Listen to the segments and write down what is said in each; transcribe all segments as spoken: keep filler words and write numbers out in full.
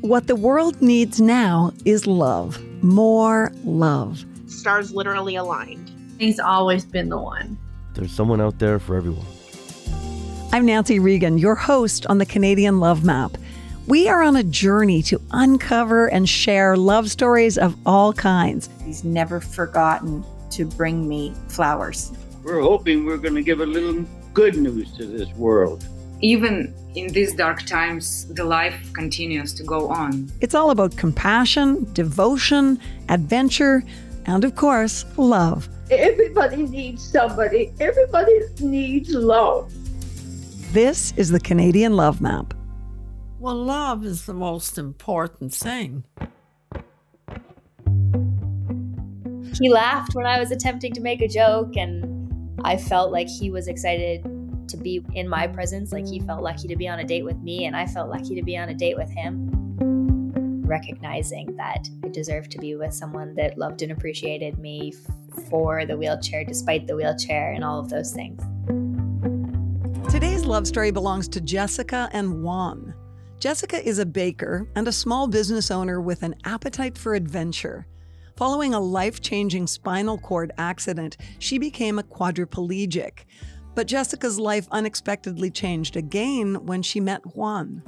What the world needs now is love. More love. Stars literally aligned. He's always been the one. There's someone out there for everyone. I'm Nancy Regan, your host on the Canadian Love Map. We are on a journey to uncover and share love stories of all kinds. He's never forgotten to bring me flowers. We're hoping we're going to give a little good news to this world. Even in these dark times, the life continues to go on. It's all about compassion, devotion, adventure, and of course, love. Everybody needs somebody. Everybody needs love. This is the Canadian Love Map. Well, love is the most important thing. He laughed when I was attempting to make a joke, and I felt like he was excited to be in my presence. Like, he felt lucky to be on a date with me, and I felt lucky to be on a date with him. Recognizing that I deserved to be with someone that loved and appreciated me for the wheelchair, despite the wheelchair, and all of those things. Today's love story belongs to Jessica and Juan. Jessica is a baker and a small business owner with an appetite for adventure. Following a life-changing spinal cord accident, she became a quadriplegic. But Jessica's life unexpectedly changed again when she met Juan.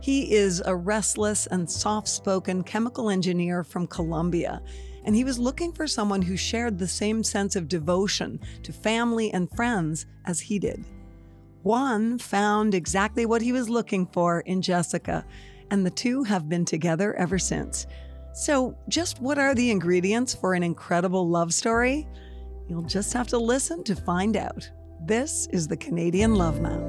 He is a restless and soft-spoken chemical engineer from Colombia, and he was looking for someone who shared the same sense of devotion to family and friends as he did. Juan found exactly what he was looking for in Jessica, and the two have been together ever since. So, just what are the ingredients for an incredible love story? You'll just have to listen to find out. This is the Canadian Love Map.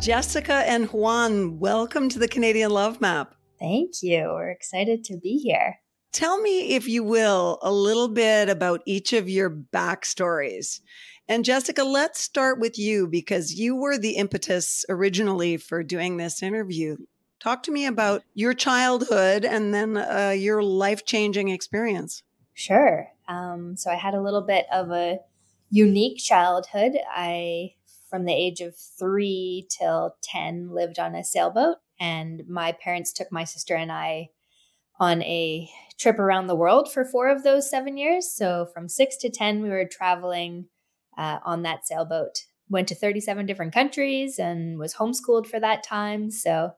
Jessica and Juan, welcome to the Canadian Love Map. Thank you. We're excited to be here. Tell me, if you will, a little bit about each of your backstories. And Jessica, let's start with you because you were the impetus originally for doing this interview. Talk to me about your childhood and then uh, your life-changing experience. Sure. Um, so I had a little bit of a unique childhood. I, from the age of three till ten, lived on a sailboat, and my parents took my sister and I on a trip around the world for four of those seven years. So from six to ten, we were traveling uh, on that sailboat. Went to thirty-seven different countries and was homeschooled for that time. So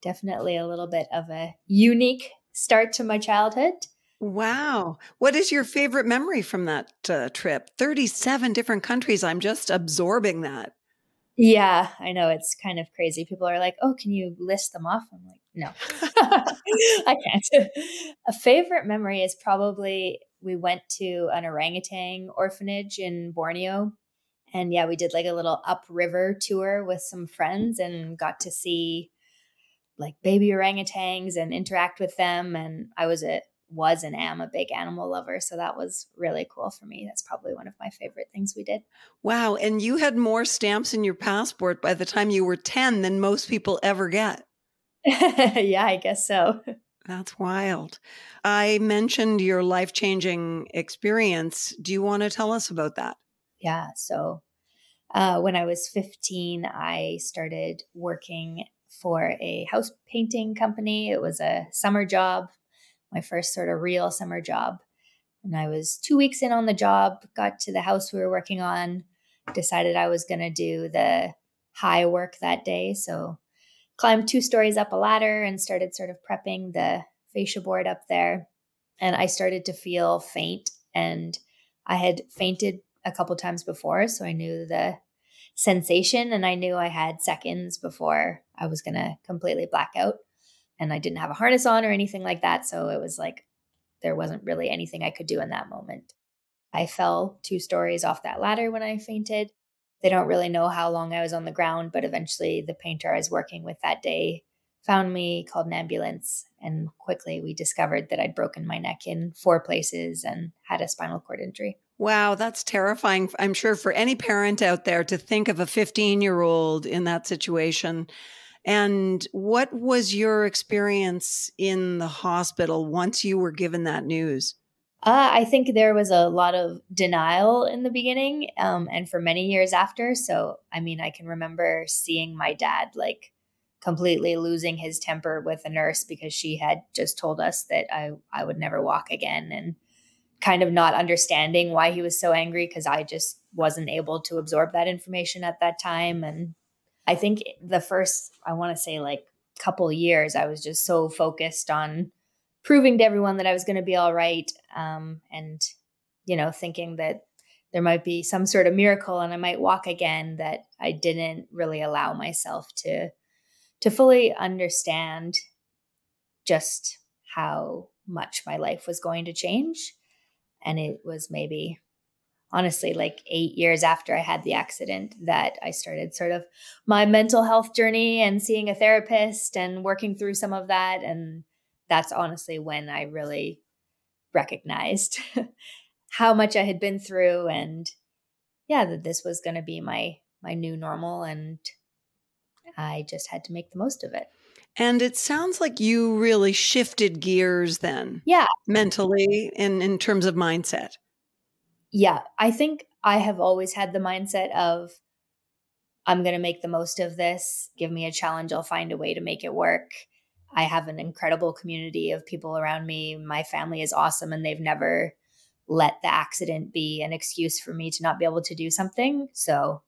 definitely a little bit of a unique start to my childhood. Wow. What is your favorite memory from that uh, trip? thirty-seven different countries. I'm just absorbing that. Yeah, I know. It's kind of crazy. People are like, oh, can you list them off? I'm like, no, I can't. A favorite memory is probably we went to an orangutan orphanage in Borneo. And yeah, we did like a little upriver tour with some friends and got to see like baby orangutans and interact with them. And I was a was and am a big animal lover. So that was really cool for me. That's probably one of my favorite things we did. Wow. And you had more stamps in your passport by the time you were ten than most people ever get. Yeah, I guess so. That's wild. I mentioned your life-changing experience. Do you want to tell us about that? Yeah. So uh, when I was fifteen, I started working for a house painting company. It was a summer job. My first sort of real summer job. And I was two weeks in on the job, got to the house we were working on, decided I was going to do the high work that day. So climbed two stories up a ladder and started sort of prepping the fascia board up there. And I started to feel faint. And I had fainted a couple times before. So I knew the sensation and I knew I had seconds before I was going to completely black out. And I didn't have a harness on or anything like that. So it was like, there wasn't really anything I could do in that moment. I fell two stories off that ladder when I fainted. They don't really know how long I was on the ground, but eventually the painter I was working with that day found me, called an ambulance, and quickly we discovered that I'd broken my neck in four places and had a spinal cord injury. Wow, that's terrifying, I'm sure, for any parent out there to think of a fifteen-year-old in that situation. And what was your experience in the hospital once you were given that news? Uh, I think there was a lot of denial in the beginning, um, and for many years after. So, I mean, I can remember seeing my dad like completely losing his temper with a nurse because she had just told us that I, I would never walk again, and kind of not understanding why he was so angry because I just wasn't able to absorb that information at that time. And I think the first, I want to say like couple years, I was just so focused on proving to everyone that I was going to be all right, um, and, you know, thinking that there might be some sort of miracle and I might walk again, that I didn't really allow myself to to fully understand just how much my life was going to change. And it was maybe, honestly, like eight years after I had the accident that I started sort of my mental health journey and seeing a therapist and working through some of that. And that's honestly when I really recognized how much I had been through, and yeah, that this was going to be my my new normal, and I just had to make the most of it. And it sounds like you really shifted gears then. Yeah. Mentally and in terms of mindset. Yeah. I think I have always had the mindset of, I'm going to make the most of this. Give me a challenge. I'll find a way to make it work. I have an incredible community of people around me. My family is awesome, and they've never let the accident be an excuse for me to not be able to do something. So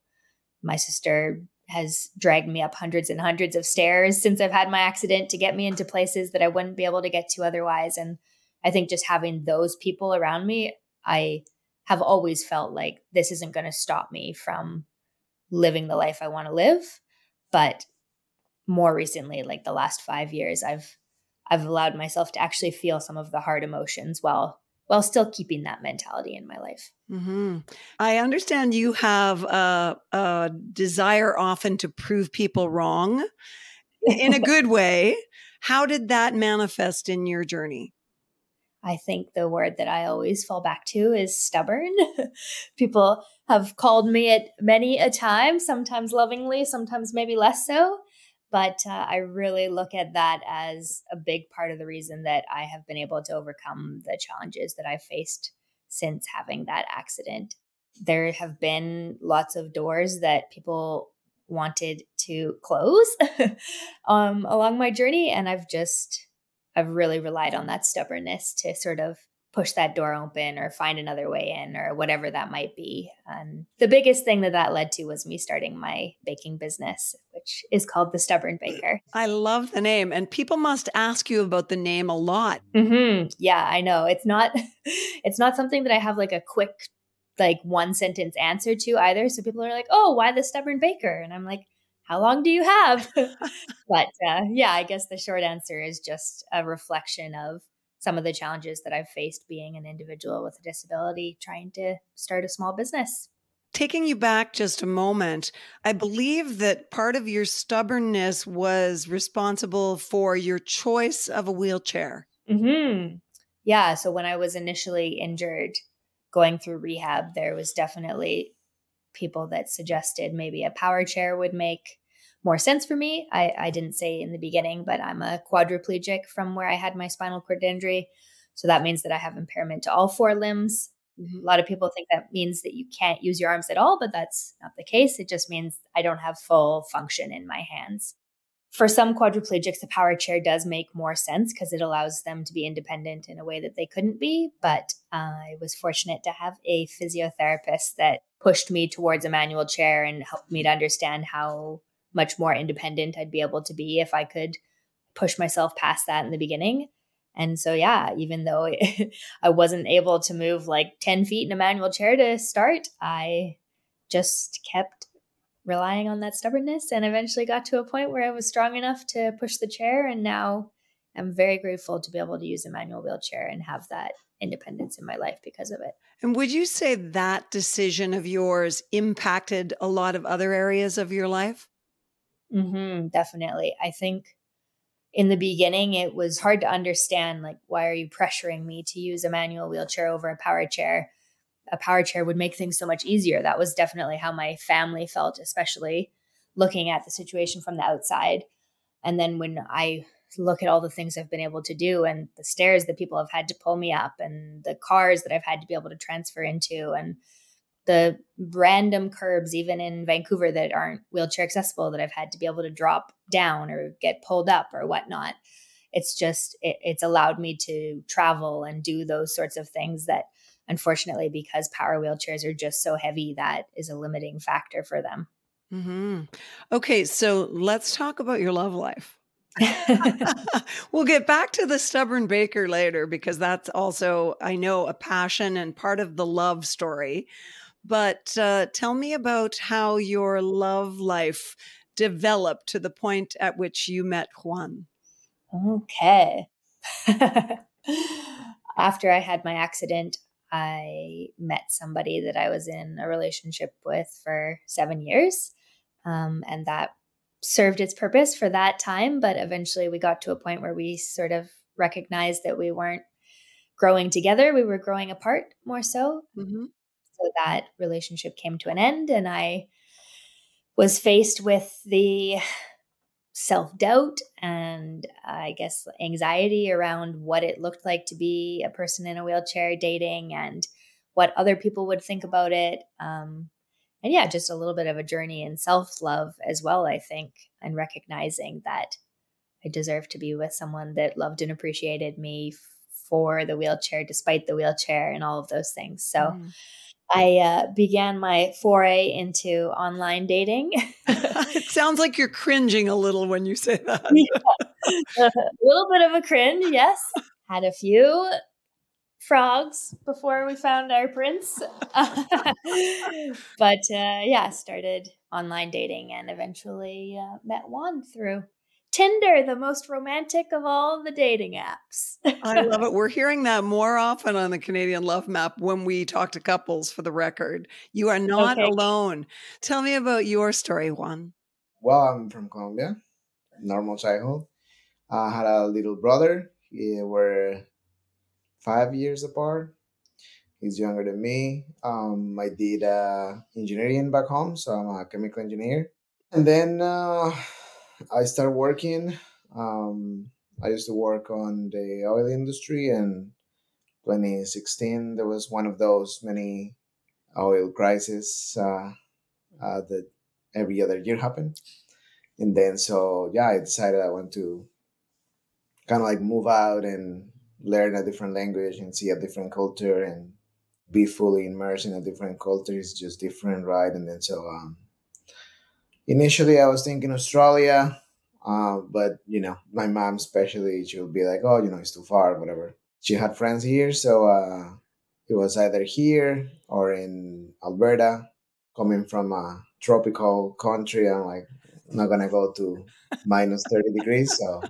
my sister has dragged me up hundreds and hundreds of stairs since I've had my accident to get me into places that I wouldn't be able to get to otherwise. And I think just having those people around me, I have always felt like this isn't going to stop me from living the life I want to live. But more recently, like the last five years, I've I've allowed myself to actually feel some of the hard emotions while while still keeping that mentality in my life. Mm-hmm. I understand you have a, a desire often to prove people wrong in a good way. How did that manifest in your journey? I think the word that I always fall back to is stubborn. People have called me it many a time, sometimes lovingly, sometimes maybe less so. But uh, I really look at that as a big part of the reason that I have been able to overcome the challenges that I've faced since having that accident. There have been lots of doors that people wanted to close um, along my journey. And I've just, I've really relied on that stubbornness to sort of push that door open or find another way in or whatever that might be. And the biggest thing that that led to was me starting my baking business, which is called The Stubborn Baker. I love the name. And people must ask you about the name a lot. Mm-hmm. Yeah, I know. It's not, it's not something that I have like a quick, like one sentence answer to either. So people are like, oh, why The Stubborn Baker? And I'm like, how long do you have? But uh, yeah, I guess the short answer is just a reflection of some of the challenges that I've faced being an individual with a disability, trying to start a small business. Taking you back just a moment, I believe that part of your stubbornness was responsible for your choice of a wheelchair. Mm-hmm. Yeah. So when I was initially injured going through rehab, there was definitely people that suggested maybe a power chair would make more sense for me. I, I didn't say in the beginning, but I'm a quadriplegic from where I had my spinal cord injury. So that means that I have impairment to all four limbs. Mm-hmm. A lot of people think that means that you can't use your arms at all, but that's not the case. It just means I don't have full function in my hands. For some quadriplegics, the power chair does make more sense because it allows them to be independent in a way that they couldn't be. But uh, I was fortunate to have a physiotherapist that pushed me towards a manual chair and helped me to understand how much more independent I'd be able to be if I could push myself past that in the beginning. And so, yeah, even though I wasn't able to move like ten feet in a manual chair to start, I just kept relying on that stubbornness and eventually got to a point where I was strong enough to push the chair. And now I'm very grateful to be able to use a manual wheelchair and have that independence in my life because of it. And would you say that decision of yours impacted a lot of other areas of your life? Mm-hmm, definitely. I think in the beginning, it was hard to understand, like, why are you pressuring me to use a manual wheelchair over a power chair? A power chair would make things so much easier. That was definitely how my family felt, especially looking at the situation from the outside. And then when I look at all the things I've been able to do and the stairs that people have had to pull me up and the cars that I've had to be able to transfer into and the random curbs, even in Vancouver, that aren't wheelchair accessible that I've had to be able to drop down or get pulled up or whatnot. It's just, it, it's allowed me to travel and do those sorts of things that, unfortunately, because power wheelchairs are just so heavy, that is a limiting factor for them. Mm-hmm. Okay, so let's talk about your love life. We'll get back to the Stubborn Baker later, because that's also, I know, a passion and part of the love story. But uh, tell me about how your love life developed to the point at which you met Juan. Okay. After I had my accident, I met somebody that I was in a relationship with for seven years. Um, and that served its purpose for that time. But eventually we got to a point where we sort of recognized that we weren't growing together. We were growing apart more so. Mm-hmm. So that relationship came to an end, and I was faced with the self-doubt and uh, I guess anxiety around what it looked like to be a person in a wheelchair dating and what other people would think about it. Um, and yeah, just a little bit of a journey in self-love as well, I think, and recognizing that I deserve to be with someone that loved and appreciated me for the wheelchair, despite the wheelchair and all of those things. So mm. I uh, began my foray into online dating. It sounds like you're cringing a little when you say that. Yeah. A little bit of a cringe, yes. Had a few frogs before we found our prince. But uh, yeah, started online dating and eventually uh, met Juan through Tinder, the most romantic of all the dating apps. I love it. We're hearing that more often on the Canadian Love Map when we talk to couples, for the record. You are not okay. alone. Tell me about your story, Juan. Well, I'm from Colombia, normal childhood. I had a little brother. We were five years apart. He's younger than me. Um, I did uh, engineering back home, so I'm a chemical engineer. And then... Uh, I started working. Um, I used to work on the oil industry, and twenty sixteen, there was one of those many oil crises uh, uh, that every other year happened. And then, so yeah, I decided I want to kind of like move out and learn a different language and see a different culture and be fully immersed in a different culture. It's just different, right? And then so... Um, Initially, I was thinking Australia, uh, but, you know, my mom especially, she would be like, oh, you know, it's too far, whatever. She had friends here, so uh, it was either here or in Alberta. Coming from a tropical country, I'm like, I'm not going to go to minus thirty degrees. So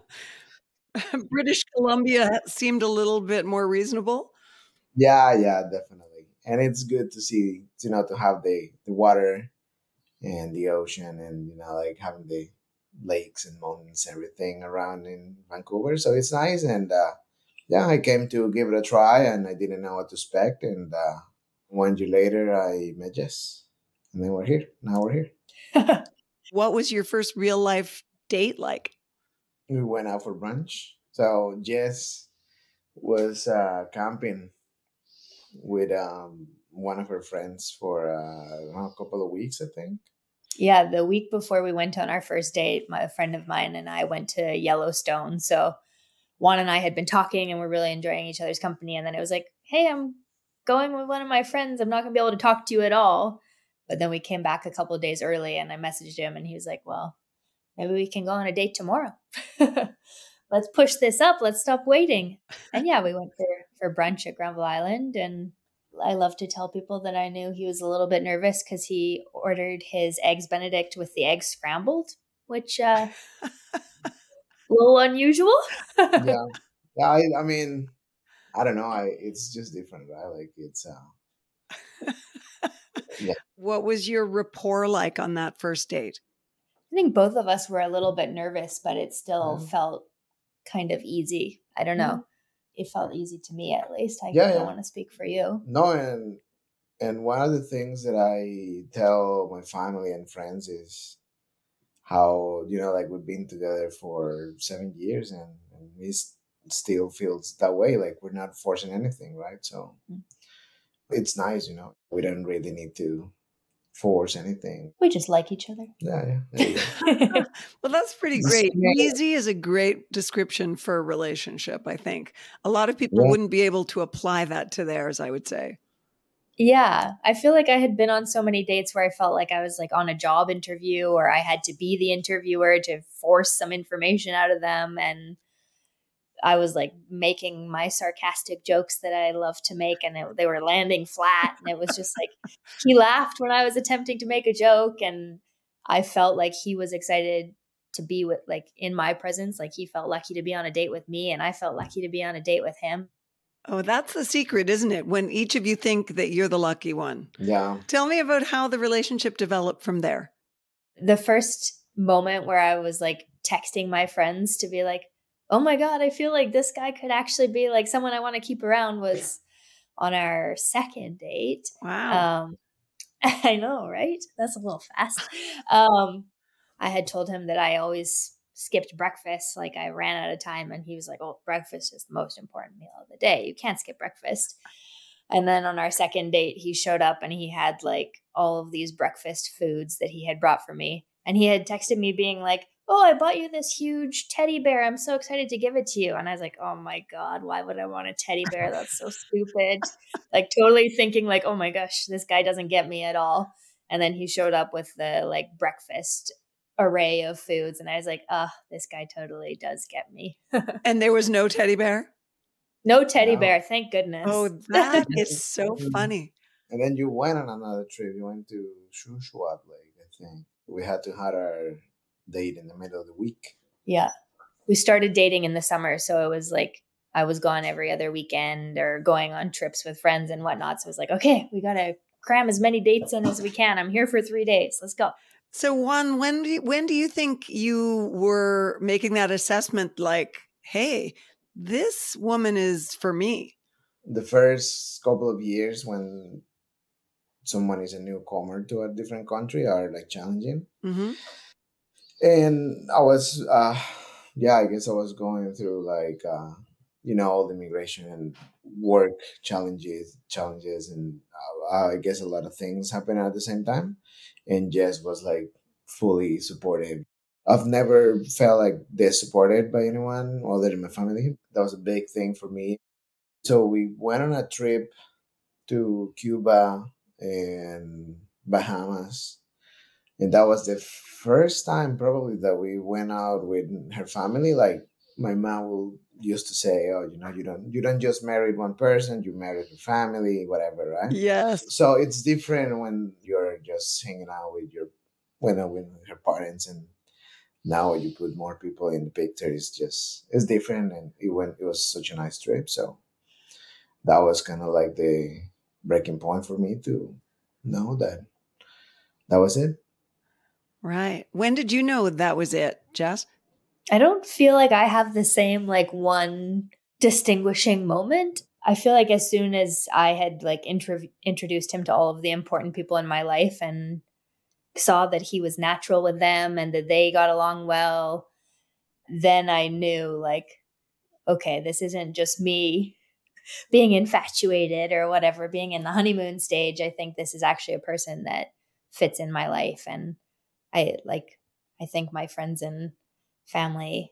British Columbia seemed a little bit more reasonable. Yeah, yeah, definitely. And it's good to see, you know, to have the, the water and the ocean and, you know, like having the lakes and mountains, everything around in Vancouver. So it's nice. And uh, yeah, I came to give it a try and I didn't know what to expect. And uh, one year later, I met Jess. And then we're here. Now we're here. What was your first real life date like? We went out for brunch. So Jess was uh, camping with um, one of her friends for uh, a couple of weeks, I think. Yeah, the week before we went on our first date, my friend of mine and I went to Yellowstone. So Juan and I had been talking and we're really enjoying each other's company. And then it was like, hey, I'm going with one of my friends. I'm not going to be able to talk to you at all. But then we came back a couple of days early and I messaged him and he was like, well, maybe we can go on a date tomorrow. Let's push this up. Let's stop waiting. And yeah, we went for, for brunch at Granville Island. And I love to tell people that I knew he was a little bit nervous because he ordered his eggs Benedict with the eggs scrambled, which uh, a little unusual. yeah, yeah. I, I mean, I don't know. I it's just different, right? Like it's. Uh, yeah. What was your rapport like on that first date? I think both of us were a little bit nervous, but it still mm. felt kind of easy. I don't know. Mm. It felt easy to me, at least. I yeah, don't yeah. want to speak for you. No, and and one of the things that I tell my family and friends is how, you know, like we've been together for seven years and, and it still feels that way. Like we're not forcing anything, right? So mm. it's nice, you know, we don't really need to force anything. We just like each other. Yeah, yeah. yeah. Well, that's pretty great. Easy is a great description for a relationship, I think. A lot of people yeah. wouldn't be able to apply that to theirs, I would say. Yeah. I feel like I had been on so many dates where I felt like I was like on a job interview or I had to be the interviewer to force some information out of them. And I was like making my sarcastic jokes that I love to make and it, they were landing flat. And it was just like, he laughed when I was attempting to make a joke. And I felt like he was excited to be with, like in my presence, like he felt lucky to be on a date with me and I felt lucky to be on a date with him. Oh, that's the secret, isn't it? When each of you think that you're the lucky one. Yeah. Tell me about how the relationship developed from there. The first moment where I was like texting my friends to be like, oh my God, I feel like this guy could actually be like someone I want to keep around was on our second date. Wow. Um, I know, right? That's a little fast. Um, I had told him that I always skipped breakfast. Like I ran out of time and he was like, oh, breakfast is the most important meal of the day. You can't skip breakfast. And then on our second date, he showed up and he had like all of these breakfast foods that he had brought for me. And he had texted me being like, oh, I bought you this huge teddy bear. I'm so excited to give it to you. And I was like, oh my God, why would I want a teddy bear? That's so stupid. Like totally thinking like, oh my gosh, this guy doesn't get me at all. And then he showed up with the like breakfast array of foods. And I was like, oh, this guy totally does get me. And there was no teddy bear? No teddy no. bear. Thank goodness. Oh, that is so funny. And then you went on another trip. You went to Shuswap Lake, I think. We had to have our date in the middle of the week. Yeah. We started dating in the summer. So it was like I was gone every other weekend or going on trips with friends and whatnot. So it was like, okay, we got to cram as many dates in as we can. I'm here for three days. Let's go. So Juan, when do you, when do you think you were making that assessment like, hey, this woman is for me? The first couple of years when someone is a newcomer to a different country are like challenging. Mm-hmm. And I was, uh, yeah, I guess I was going through like, uh, you know, all the immigration and work challenges, challenges, and uh, I guess a lot of things happen at the same time. And Jess was like fully supportive. I've never felt like this supported by anyone other than my family. That was a big thing for me. So we went on a trip to Cuba and Bahamas. And that was the first time probably that we went out with her family. Like my mom will used to say, oh, you know, you don't you don't just marry one person, you marry your family, whatever, right? Yes. So it's different when you're just hanging out with your when with her parents, and now you put more people in the picture. It's just it's different, and it went it was such a nice trip. So that was kind of like the breaking point for me to know that that was it. Right. When did you know that was it, Jess? I don't feel like I have the same like one distinguishing moment. I feel like as soon as I had like intro- introduced him to all of the important people in my life and saw that he was natural with them and that they got along well, then I knew like, okay, this isn't just me being infatuated or whatever, being in the honeymoon stage. I think this is actually a person that fits in my life. And I like, I think my friends and family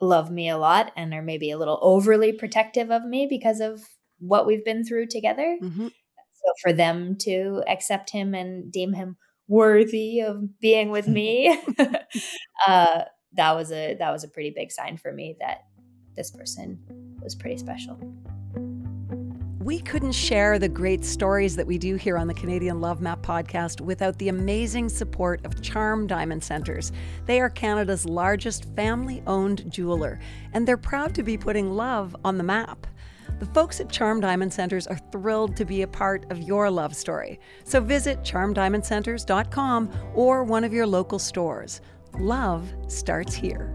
love me a lot and are maybe a little overly protective of me because of what we've been through together. Mm-hmm. So for them to accept him and deem him worthy of being with me, uh, that was a that was a pretty big sign for me that this person was pretty special. We couldn't share the great stories that we do here on the Canadian Love Map podcast without the amazing support of Charm Diamond Centers. They are Canada's largest family-owned jeweler, and they're proud to be putting love on the map. The folks at Charm Diamond Centers are thrilled to be a part of your love story. So visit charm diamond centers dot com or one of your local stores. Love starts here.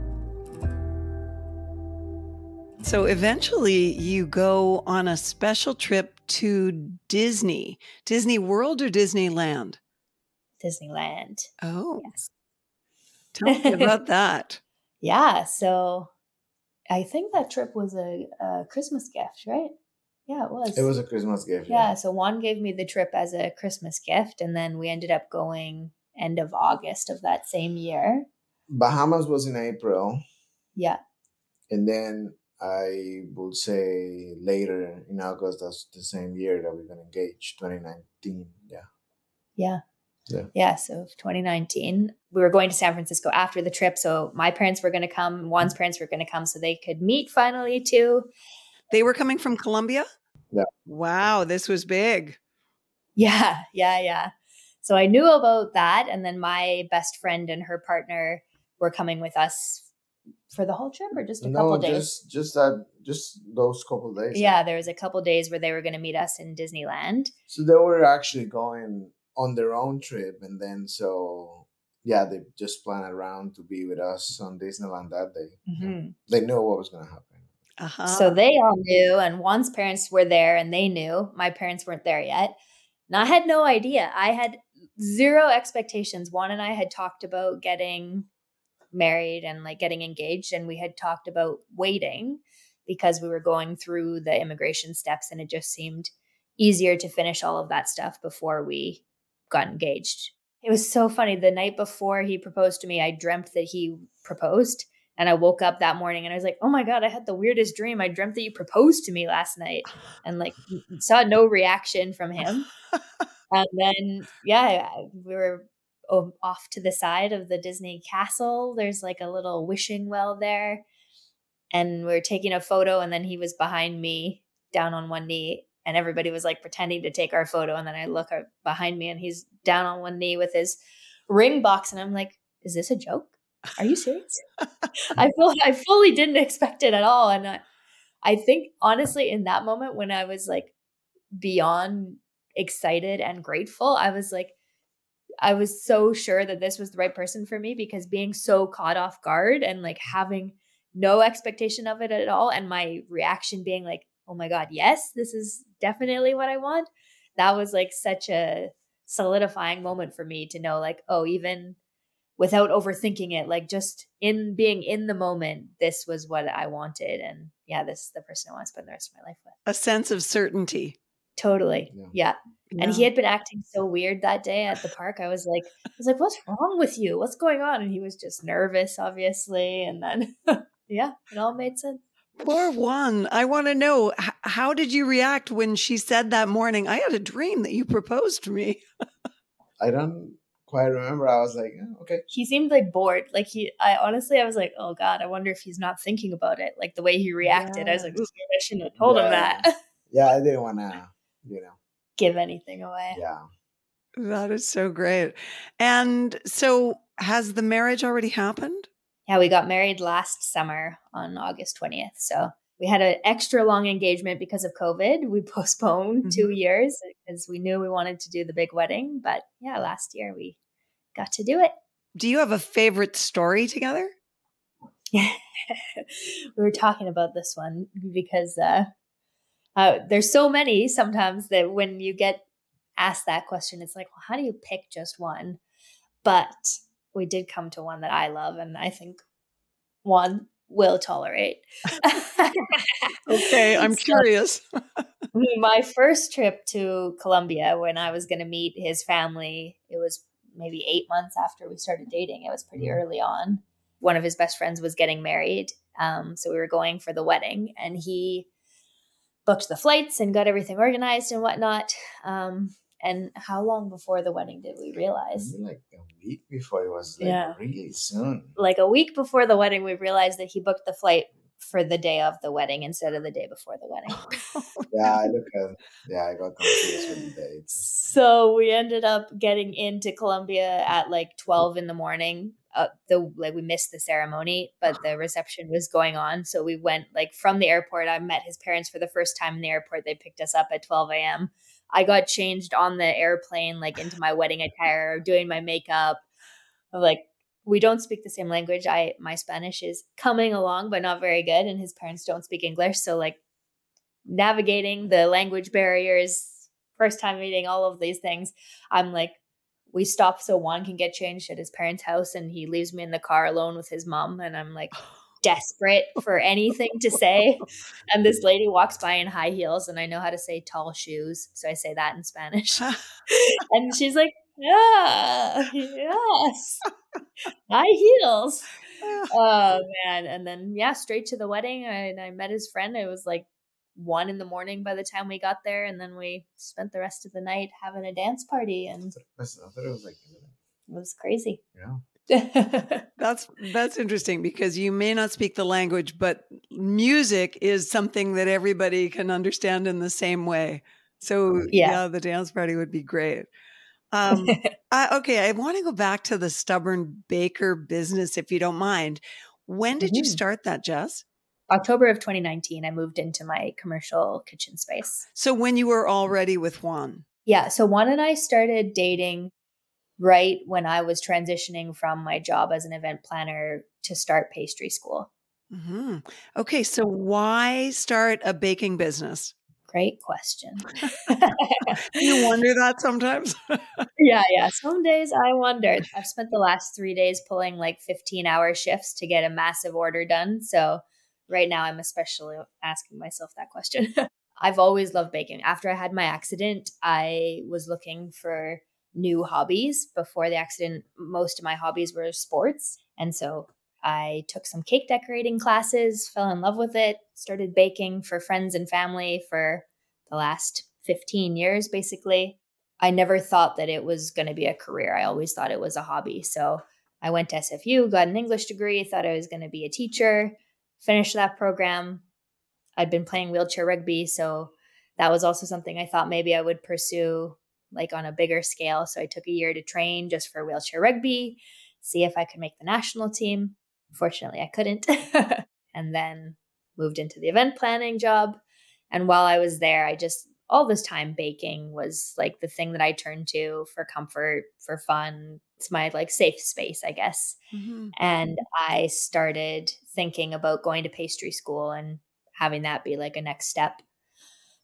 So eventually you go on a special trip to Disney, Disney World or Disneyland? Disneyland. Oh, yes. Tell me about that. Yeah. So I think that trip was a, a Christmas gift, right? Yeah, it was. It was a Christmas gift. Yeah. yeah. So Juan gave me the trip as a Christmas gift. And then we ended up going end of August of that same year. Bahamas was in April. Yeah. And then I would say later in August, that's the same year that we got engaged, twenty nineteen. Yeah. Yeah. Yeah. yeah, so twenty nineteen, we were going to San Francisco after the trip. So my parents were going to come, Juan's parents were going to come so they could meet finally too. They were coming from Colombia? Yeah. Wow, this was big. Yeah, yeah, yeah. So I knew about that. And then my best friend and her partner were coming with us for the whole trip or just a no, couple days? Just, just that, just those couple days. Yeah, there was a couple days where they were going to meet us in Disneyland. So they were actually going on their own trip, and then so yeah, they just planned around to be with us on Disneyland that day. Mm-hmm. They knew what was going to happen, uh-huh. so they all knew. And Juan's parents were there, and they knew. My parents weren't there yet. Now I had no idea. I had zero expectations. Juan and I had talked about getting married and like getting engaged, and we had talked about waiting because we were going through the immigration steps, and it just seemed easier to finish all of that stuff before we got engaged. It was so funny. The night before he proposed to me, I dreamt that he proposed. And I woke up that morning and I was like, oh my God, I had the weirdest dream. I dreamt that you proposed to me last night, and like saw no reaction from him. And then, yeah, we were off to the side of the Disney castle. There's like a little wishing well there. And we were taking a photo, and then he was behind me down on one knee. And everybody was like pretending to take our photo. And then I look behind me and he's down on one knee with his ring box. And I'm like, is this a joke? Are you serious? I feel I fully didn't expect it at all. And I, I think honestly, in that moment when I was like beyond excited and grateful, I was like, I was so sure that this was the right person for me, because being so caught off guard and like having no expectation of it at all. And my reaction being like, oh my God, yes, this is definitely what I want. That was like such a solidifying moment for me to know like, oh, even without overthinking it, like just in being in the moment, this was what I wanted. And yeah, this is the person I want to spend the rest of my life with. A sense of certainty. Totally. Yeah. yeah. yeah. And he had been acting so weird that day at the park. I was like, I was like, what's wrong with you? What's going on? And he was just nervous, obviously. And then, yeah, it all made sense. Poor Juan. I want to know, how did you react when she said that morning, I had a dream that you proposed to me? I don't quite remember. I was like, oh, okay. He seemed like bored. Like he, I honestly, I was like, oh God, I wonder if he's not thinking about it. Like the way he reacted, yeah. I was like, ooh, I shouldn't have told yeah. him that. Yeah, I didn't want to, you know, give anything away. Yeah. That is so great. And so has the marriage already happened? Yeah, we got married last summer on August twentieth. So we had an extra long engagement because of COVID. We postponed mm-hmm. two years because we knew we wanted to do the big wedding. But yeah, last year we got to do it. Do you have a favorite story together? Yeah, we were talking about this one because uh, uh, there's so many sometimes that when you get asked that question, it's like, well, how do you pick just one? But we did come to one that I love, and I think one will tolerate. Okay, I'm so curious. My first trip to Colombia, when I was going to meet his family, it was maybe eight months after we started dating. It was pretty early on. One of his best friends was getting married, um, so we were going for the wedding, and he booked the flights and got everything organized and whatnot. Um, And how long before the wedding did we realize? Like a week before. It was like yeah. really soon. Like a week before the wedding, we realized that he booked the flight for the day of the wedding instead of the day before the wedding. yeah, I look at yeah, I got confused with the dates. So we ended up getting into Colombia at like twelve in the morning uh, the like we missed the ceremony, but the reception was going on. So we went like from the airport. I met his parents for the first time in the airport. They picked us up at twelve a.m. I got changed on the airplane, like into my wedding attire, doing my makeup. Like, we don't speak the same language. I my Spanish is coming along, but not very good. And his parents don't speak English. So like navigating the language barriers, first time meeting, all of these things. I'm like, we stop so Juan can get changed at his parents' house, and he leaves me in the car alone with his mom. And I'm like desperate for anything to say. And this lady walks by in high heels, and I know how to say tall shoes. So I say that in Spanish. And she's like, yeah, yes, high heels. Oh, man. And then, yeah, straight to the wedding. And I, I met his friend. It was like one in the morning by the time we got there. And then we spent the rest of the night having a dance party. And I thought it was like, it was crazy. Yeah. that's that's interesting, because you may not speak the language, but music is something that everybody can understand in the same way. So yeah, yeah the dance party would be great. Um, I, okay, I want to go back to the Stubborn Baker business, if you don't mind. When did mm-hmm. you start that, Jess? October of twenty nineteen, I moved into my commercial kitchen space. So when you were already with Juan? Yeah, so Juan and I started dating right when I was transitioning from my job as an event planner to start pastry school. Mm-hmm. Okay, so why start a baking business? Great question. You wonder that sometimes? yeah, yeah. Some days I wondered. I've spent the last three days pulling like fifteen-hour shifts to get a massive order done. So right now I'm especially asking myself that question. I've always loved baking. After I had my accident, I was looking for new hobbies. Before the accident, most of my hobbies were sports. And so I took some cake decorating classes, fell in love with it, started baking for friends and family for the last fifteen years, basically. I never thought that it was going to be a career. I always thought it was a hobby. So I went to S F U, got an English degree, thought I was going to be a teacher, finished that program. I'd been playing wheelchair rugby. So that was also something I thought maybe I would pursue like on a bigger scale. So I took a year to train just for wheelchair rugby, see if I could make the national team. Unfortunately, I couldn't. And then moved into the event planning job. And while I was there, I just, all this time baking was like the thing that I turned to for comfort, for fun. It's my like safe space, I guess. Mm-hmm. And I started thinking about going to pastry school and having that be like a next step.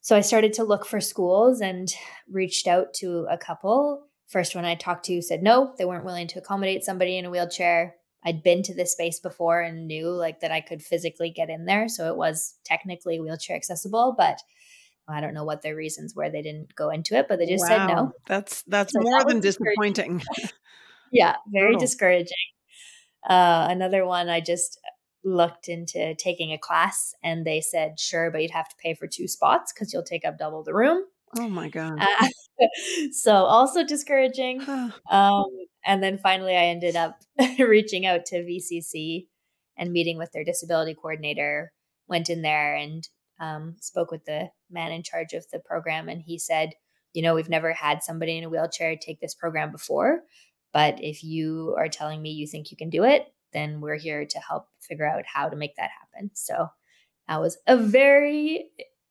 So I started to look for schools and reached out to a couple. First one I talked to said no, they weren't willing to accommodate somebody in a wheelchair. I'd been to this space before and knew like that I could physically get in there. So it was technically wheelchair accessible, but I don't know what their reasons were. They didn't go into it, but they just wow. said no. That's that's so more that than disappointing. yeah, very oh. discouraging. Uh, another one, I just looked into taking a class and they said, sure, but you'd have to pay for two spots because you'll take up double the room. Oh my God. Uh, so also discouraging. um, and then finally I ended up reaching out to V C C and meeting with their disability coordinator, went in there and um, spoke with the man in charge of the program. And he said, you know, we've never had somebody in a wheelchair take this program before, but if you are telling me you think you can do it, then we're here to help figure out how to make that happen. So that was a very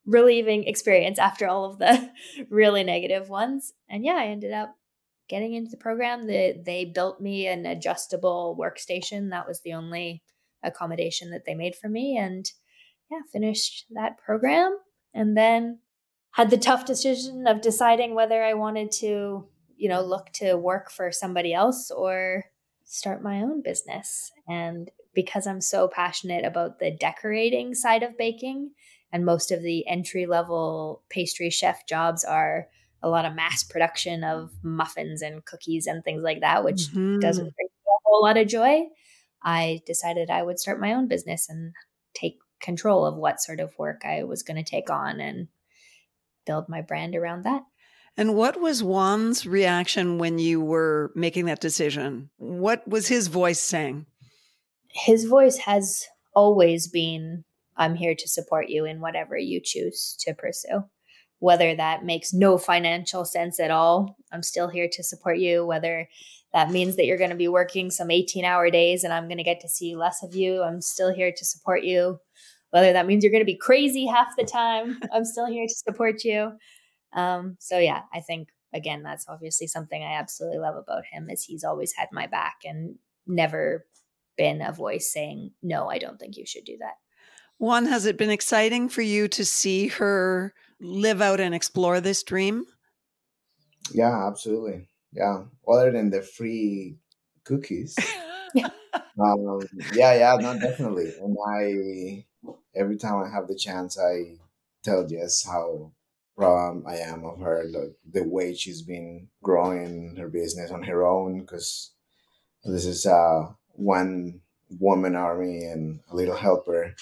relieving experience after all of the really negative ones. And yeah, I ended up getting into the program. The, they built me an adjustable workstation. That was the only accommodation that they made for me. And yeah, finished that program and then had the tough decision of deciding whether I wanted to, you know, look to work for somebody else or start my own business. And because I'm so passionate about the decorating side of baking, and most of the entry-level pastry chef jobs are a lot of mass production of muffins and cookies and things like that, which mm-hmm. doesn't bring me a whole lot of joy. I decided I would start my own business and take control of what sort of work I was going to take on and build my brand around that. And what was Juan's reaction when you were making that decision? What was his voice saying? His voice has always been, I'm here to support you in whatever you choose to pursue. whether that makes no financial sense at all, I'm still here to support you. Whether that means that you're going to be working some eighteen hour days and I'm going to get to see less of you, I'm still here to support you. Whether that means you're going to be crazy half the time, I'm still here to support you. Um, so yeah, I think, again, that's obviously something I absolutely love about him, is he's always had my back and never been a voice saying, no, I don't think you should do that. Juan, has it been exciting for you to see her live out and explore this dream? Yeah, absolutely. Yeah. Other than the free cookies. um, yeah, yeah, no, definitely. And I, every time I have the chance, I tell Jess how proud I am of her, like the way she's been growing her business on her own, because this is uh, one woman army and a little helper,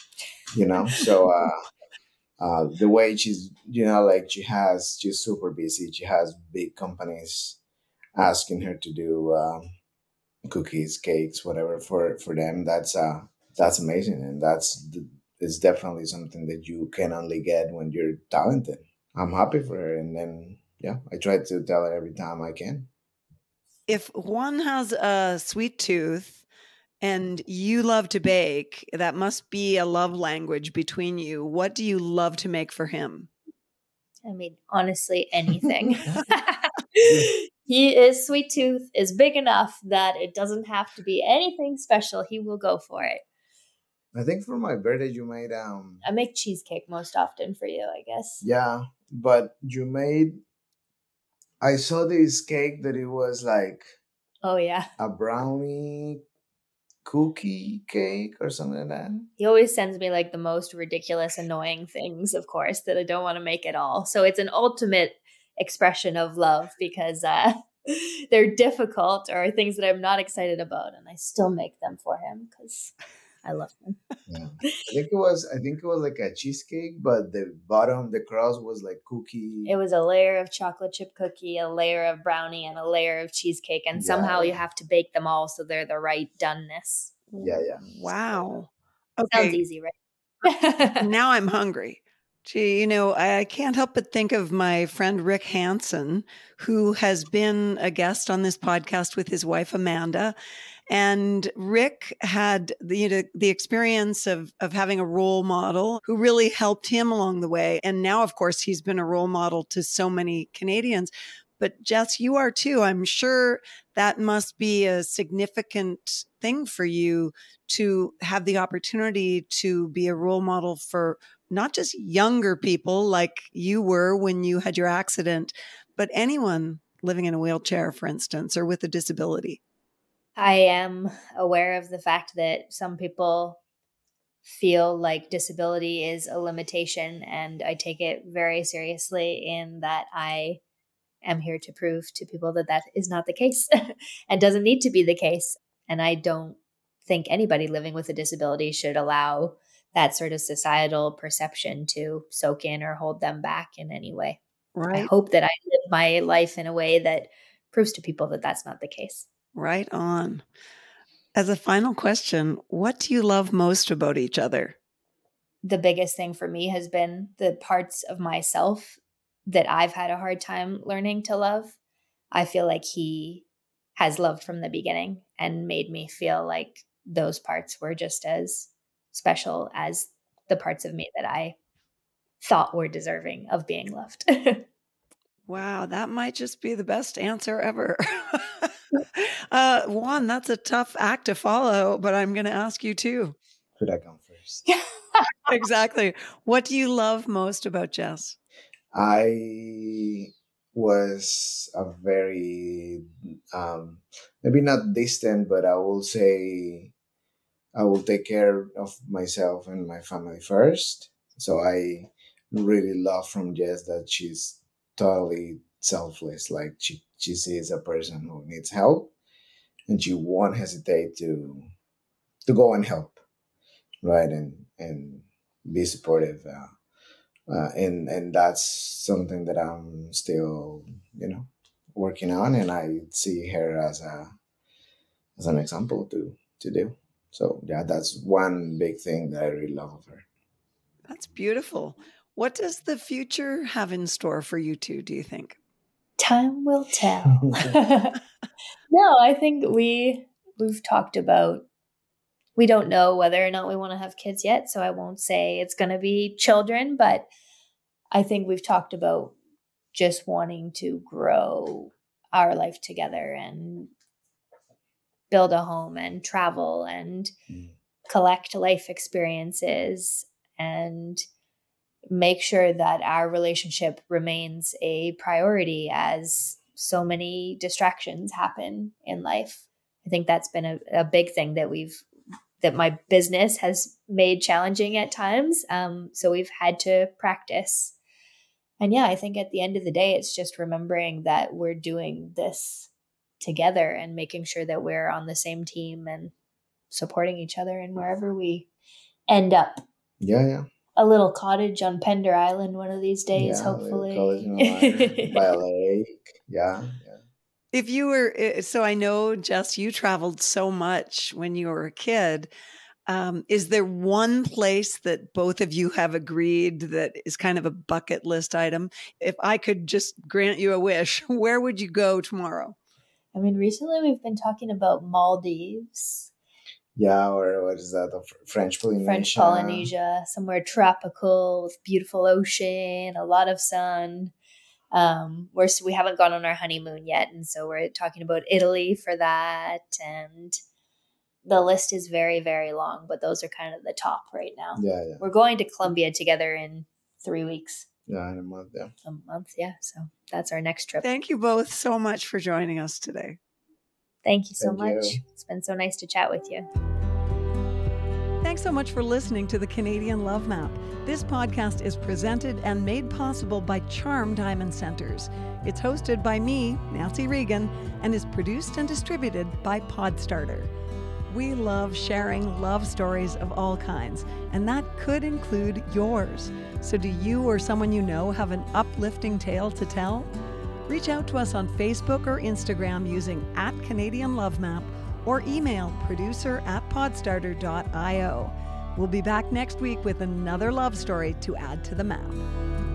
you know? So uh, uh, the way she's, you know, like she has, she's super busy. She has big companies asking her to do um, cookies, cakes, whatever for, for them. That's uh, that's amazing. And that's it's definitely something that you can only get when you're talented. I'm happy for her. And then, yeah, I try to tell her every time I can. If Juan has a sweet tooth and you love to bake, that must be a love language between you. What do you love to make for him? I mean, honestly, anything. He is sweet tooth is big enough that it doesn't have to be anything special. He will go for it. I think for my birthday, you made... um. I make cheesecake most often for you, I guess. Yeah, but you made... I saw this cake that it was like... Oh, yeah. A brownie cookie cake or something like that. He always sends me like the most ridiculous, annoying things, of course, that I don't want to make at all. So it's an ultimate expression of love, because uh, they're difficult or things that I'm not excited about. And I still make them for him because... I love them. Yeah. I think it was. I think it was like a cheesecake, but the bottom, the crust was like cookie. It was a layer of chocolate chip cookie, a layer of brownie, and a layer of cheesecake, and yeah. Somehow you have to bake them all so they're the right doneness. Yeah, yeah. Wow. Okay. Sounds easy, right? Now I'm hungry. Gee, you know, I can't help but think of my friend Rick Hansen, who has been a guest on this podcast with his wife Amanda. And Rick had the, you know, the experience of, of having a role model who really helped him along the way. And now, of course, he's been a role model to so many Canadians. But Jess, you are too. I'm sure that must be a significant thing for you to have the opportunity to be a role model for not just younger people like you were when you had your accident, but anyone living in a wheelchair, for instance, or with a disability. I am aware of the fact that some people feel like disability is a limitation, and I take it very seriously in that I am here to prove to people that that is not the case and doesn't need to be the case. And I don't think anybody living with a disability should allow that sort of societal perception to soak in or hold them back in any way. Right. I hope that I live my life in a way that proves to people that that's not the case. Right on. As a final question, what do you love most about each other? The biggest thing for me has been the parts of myself that I've had a hard time learning to love. I feel like he has loved from the beginning and made me feel like those parts were just as special as the parts of me that I thought were deserving of being loved. Wow, that might just be the best answer ever. Uh, Juan, that's a tough act to follow, but I'm going to ask you too. Could I come first? Exactly. What do you love most about Jess? I was a very, um, maybe not distant, but I will say I will take care of myself and my family first. So I really love from Jess that she's totally selfless. Like she, she sees a person who needs help and she won't hesitate to to go and help, right? And and be supportive. Uh, uh, and, and that's something that I'm still, you know, working on. And I see her as a as an example to, to do. So yeah, that's one big thing that I really love of her. That's beautiful. What does the future have in store for you two, do you think? Time will tell. No, I think we, we've talked about, we don't know whether or not we want to have kids yet, so I won't say it's going to be children, but I think we've talked about just wanting to grow our life together and build a home and travel and mm. collect life experiences and make sure that our relationship remains a priority as so many distractions happen in life. I think that's been a, a big thing that we've, that my business has made challenging at times. Um, so we've had to practice. And yeah, I think at the end of the day, it's just remembering that we're doing this together and making sure that we're on the same team and supporting each other and wherever we end up. Yeah, yeah. A little cottage on Pender Island one of these days, yeah, hopefully. Cottage by a lake. Yeah, yeah. If you were, so I know, Jess, you traveled so much when you were a kid. Um, is there one place that both of you have agreed that is kind of a bucket list item? If I could just grant you a wish, where would you go tomorrow? I mean, recently we've been talking about Maldives. Yeah, or what is that? The French Polynesia. French Polynesia, somewhere tropical with beautiful ocean, a lot of sun. Um, we're we haven't gone on our honeymoon yet, and so we're talking about Italy for that. And the list is very, very long, but those are kind of the top right now. Yeah, yeah. We're going to Colombia together in three weeks. Yeah, in a month. Yeah, a month. Yeah, so that's our next trip. Thank you both so much for joining us today. Thank you so Thank much. You. It's been so nice to chat with you. Thanks so much for listening to the Canadian Love Map. This podcast is presented and made possible by Charm Diamond Centers. It's hosted by me, Nancy Regan, and is produced and distributed by Podstarter. We love sharing love stories of all kinds, and that could include yours. So do you or someone you know have an uplifting tale to tell? Reach out to us on Facebook or Instagram using at Canadian Love Map or email producer at podstarter dot io. We'll be back next week with another love story to add to the map.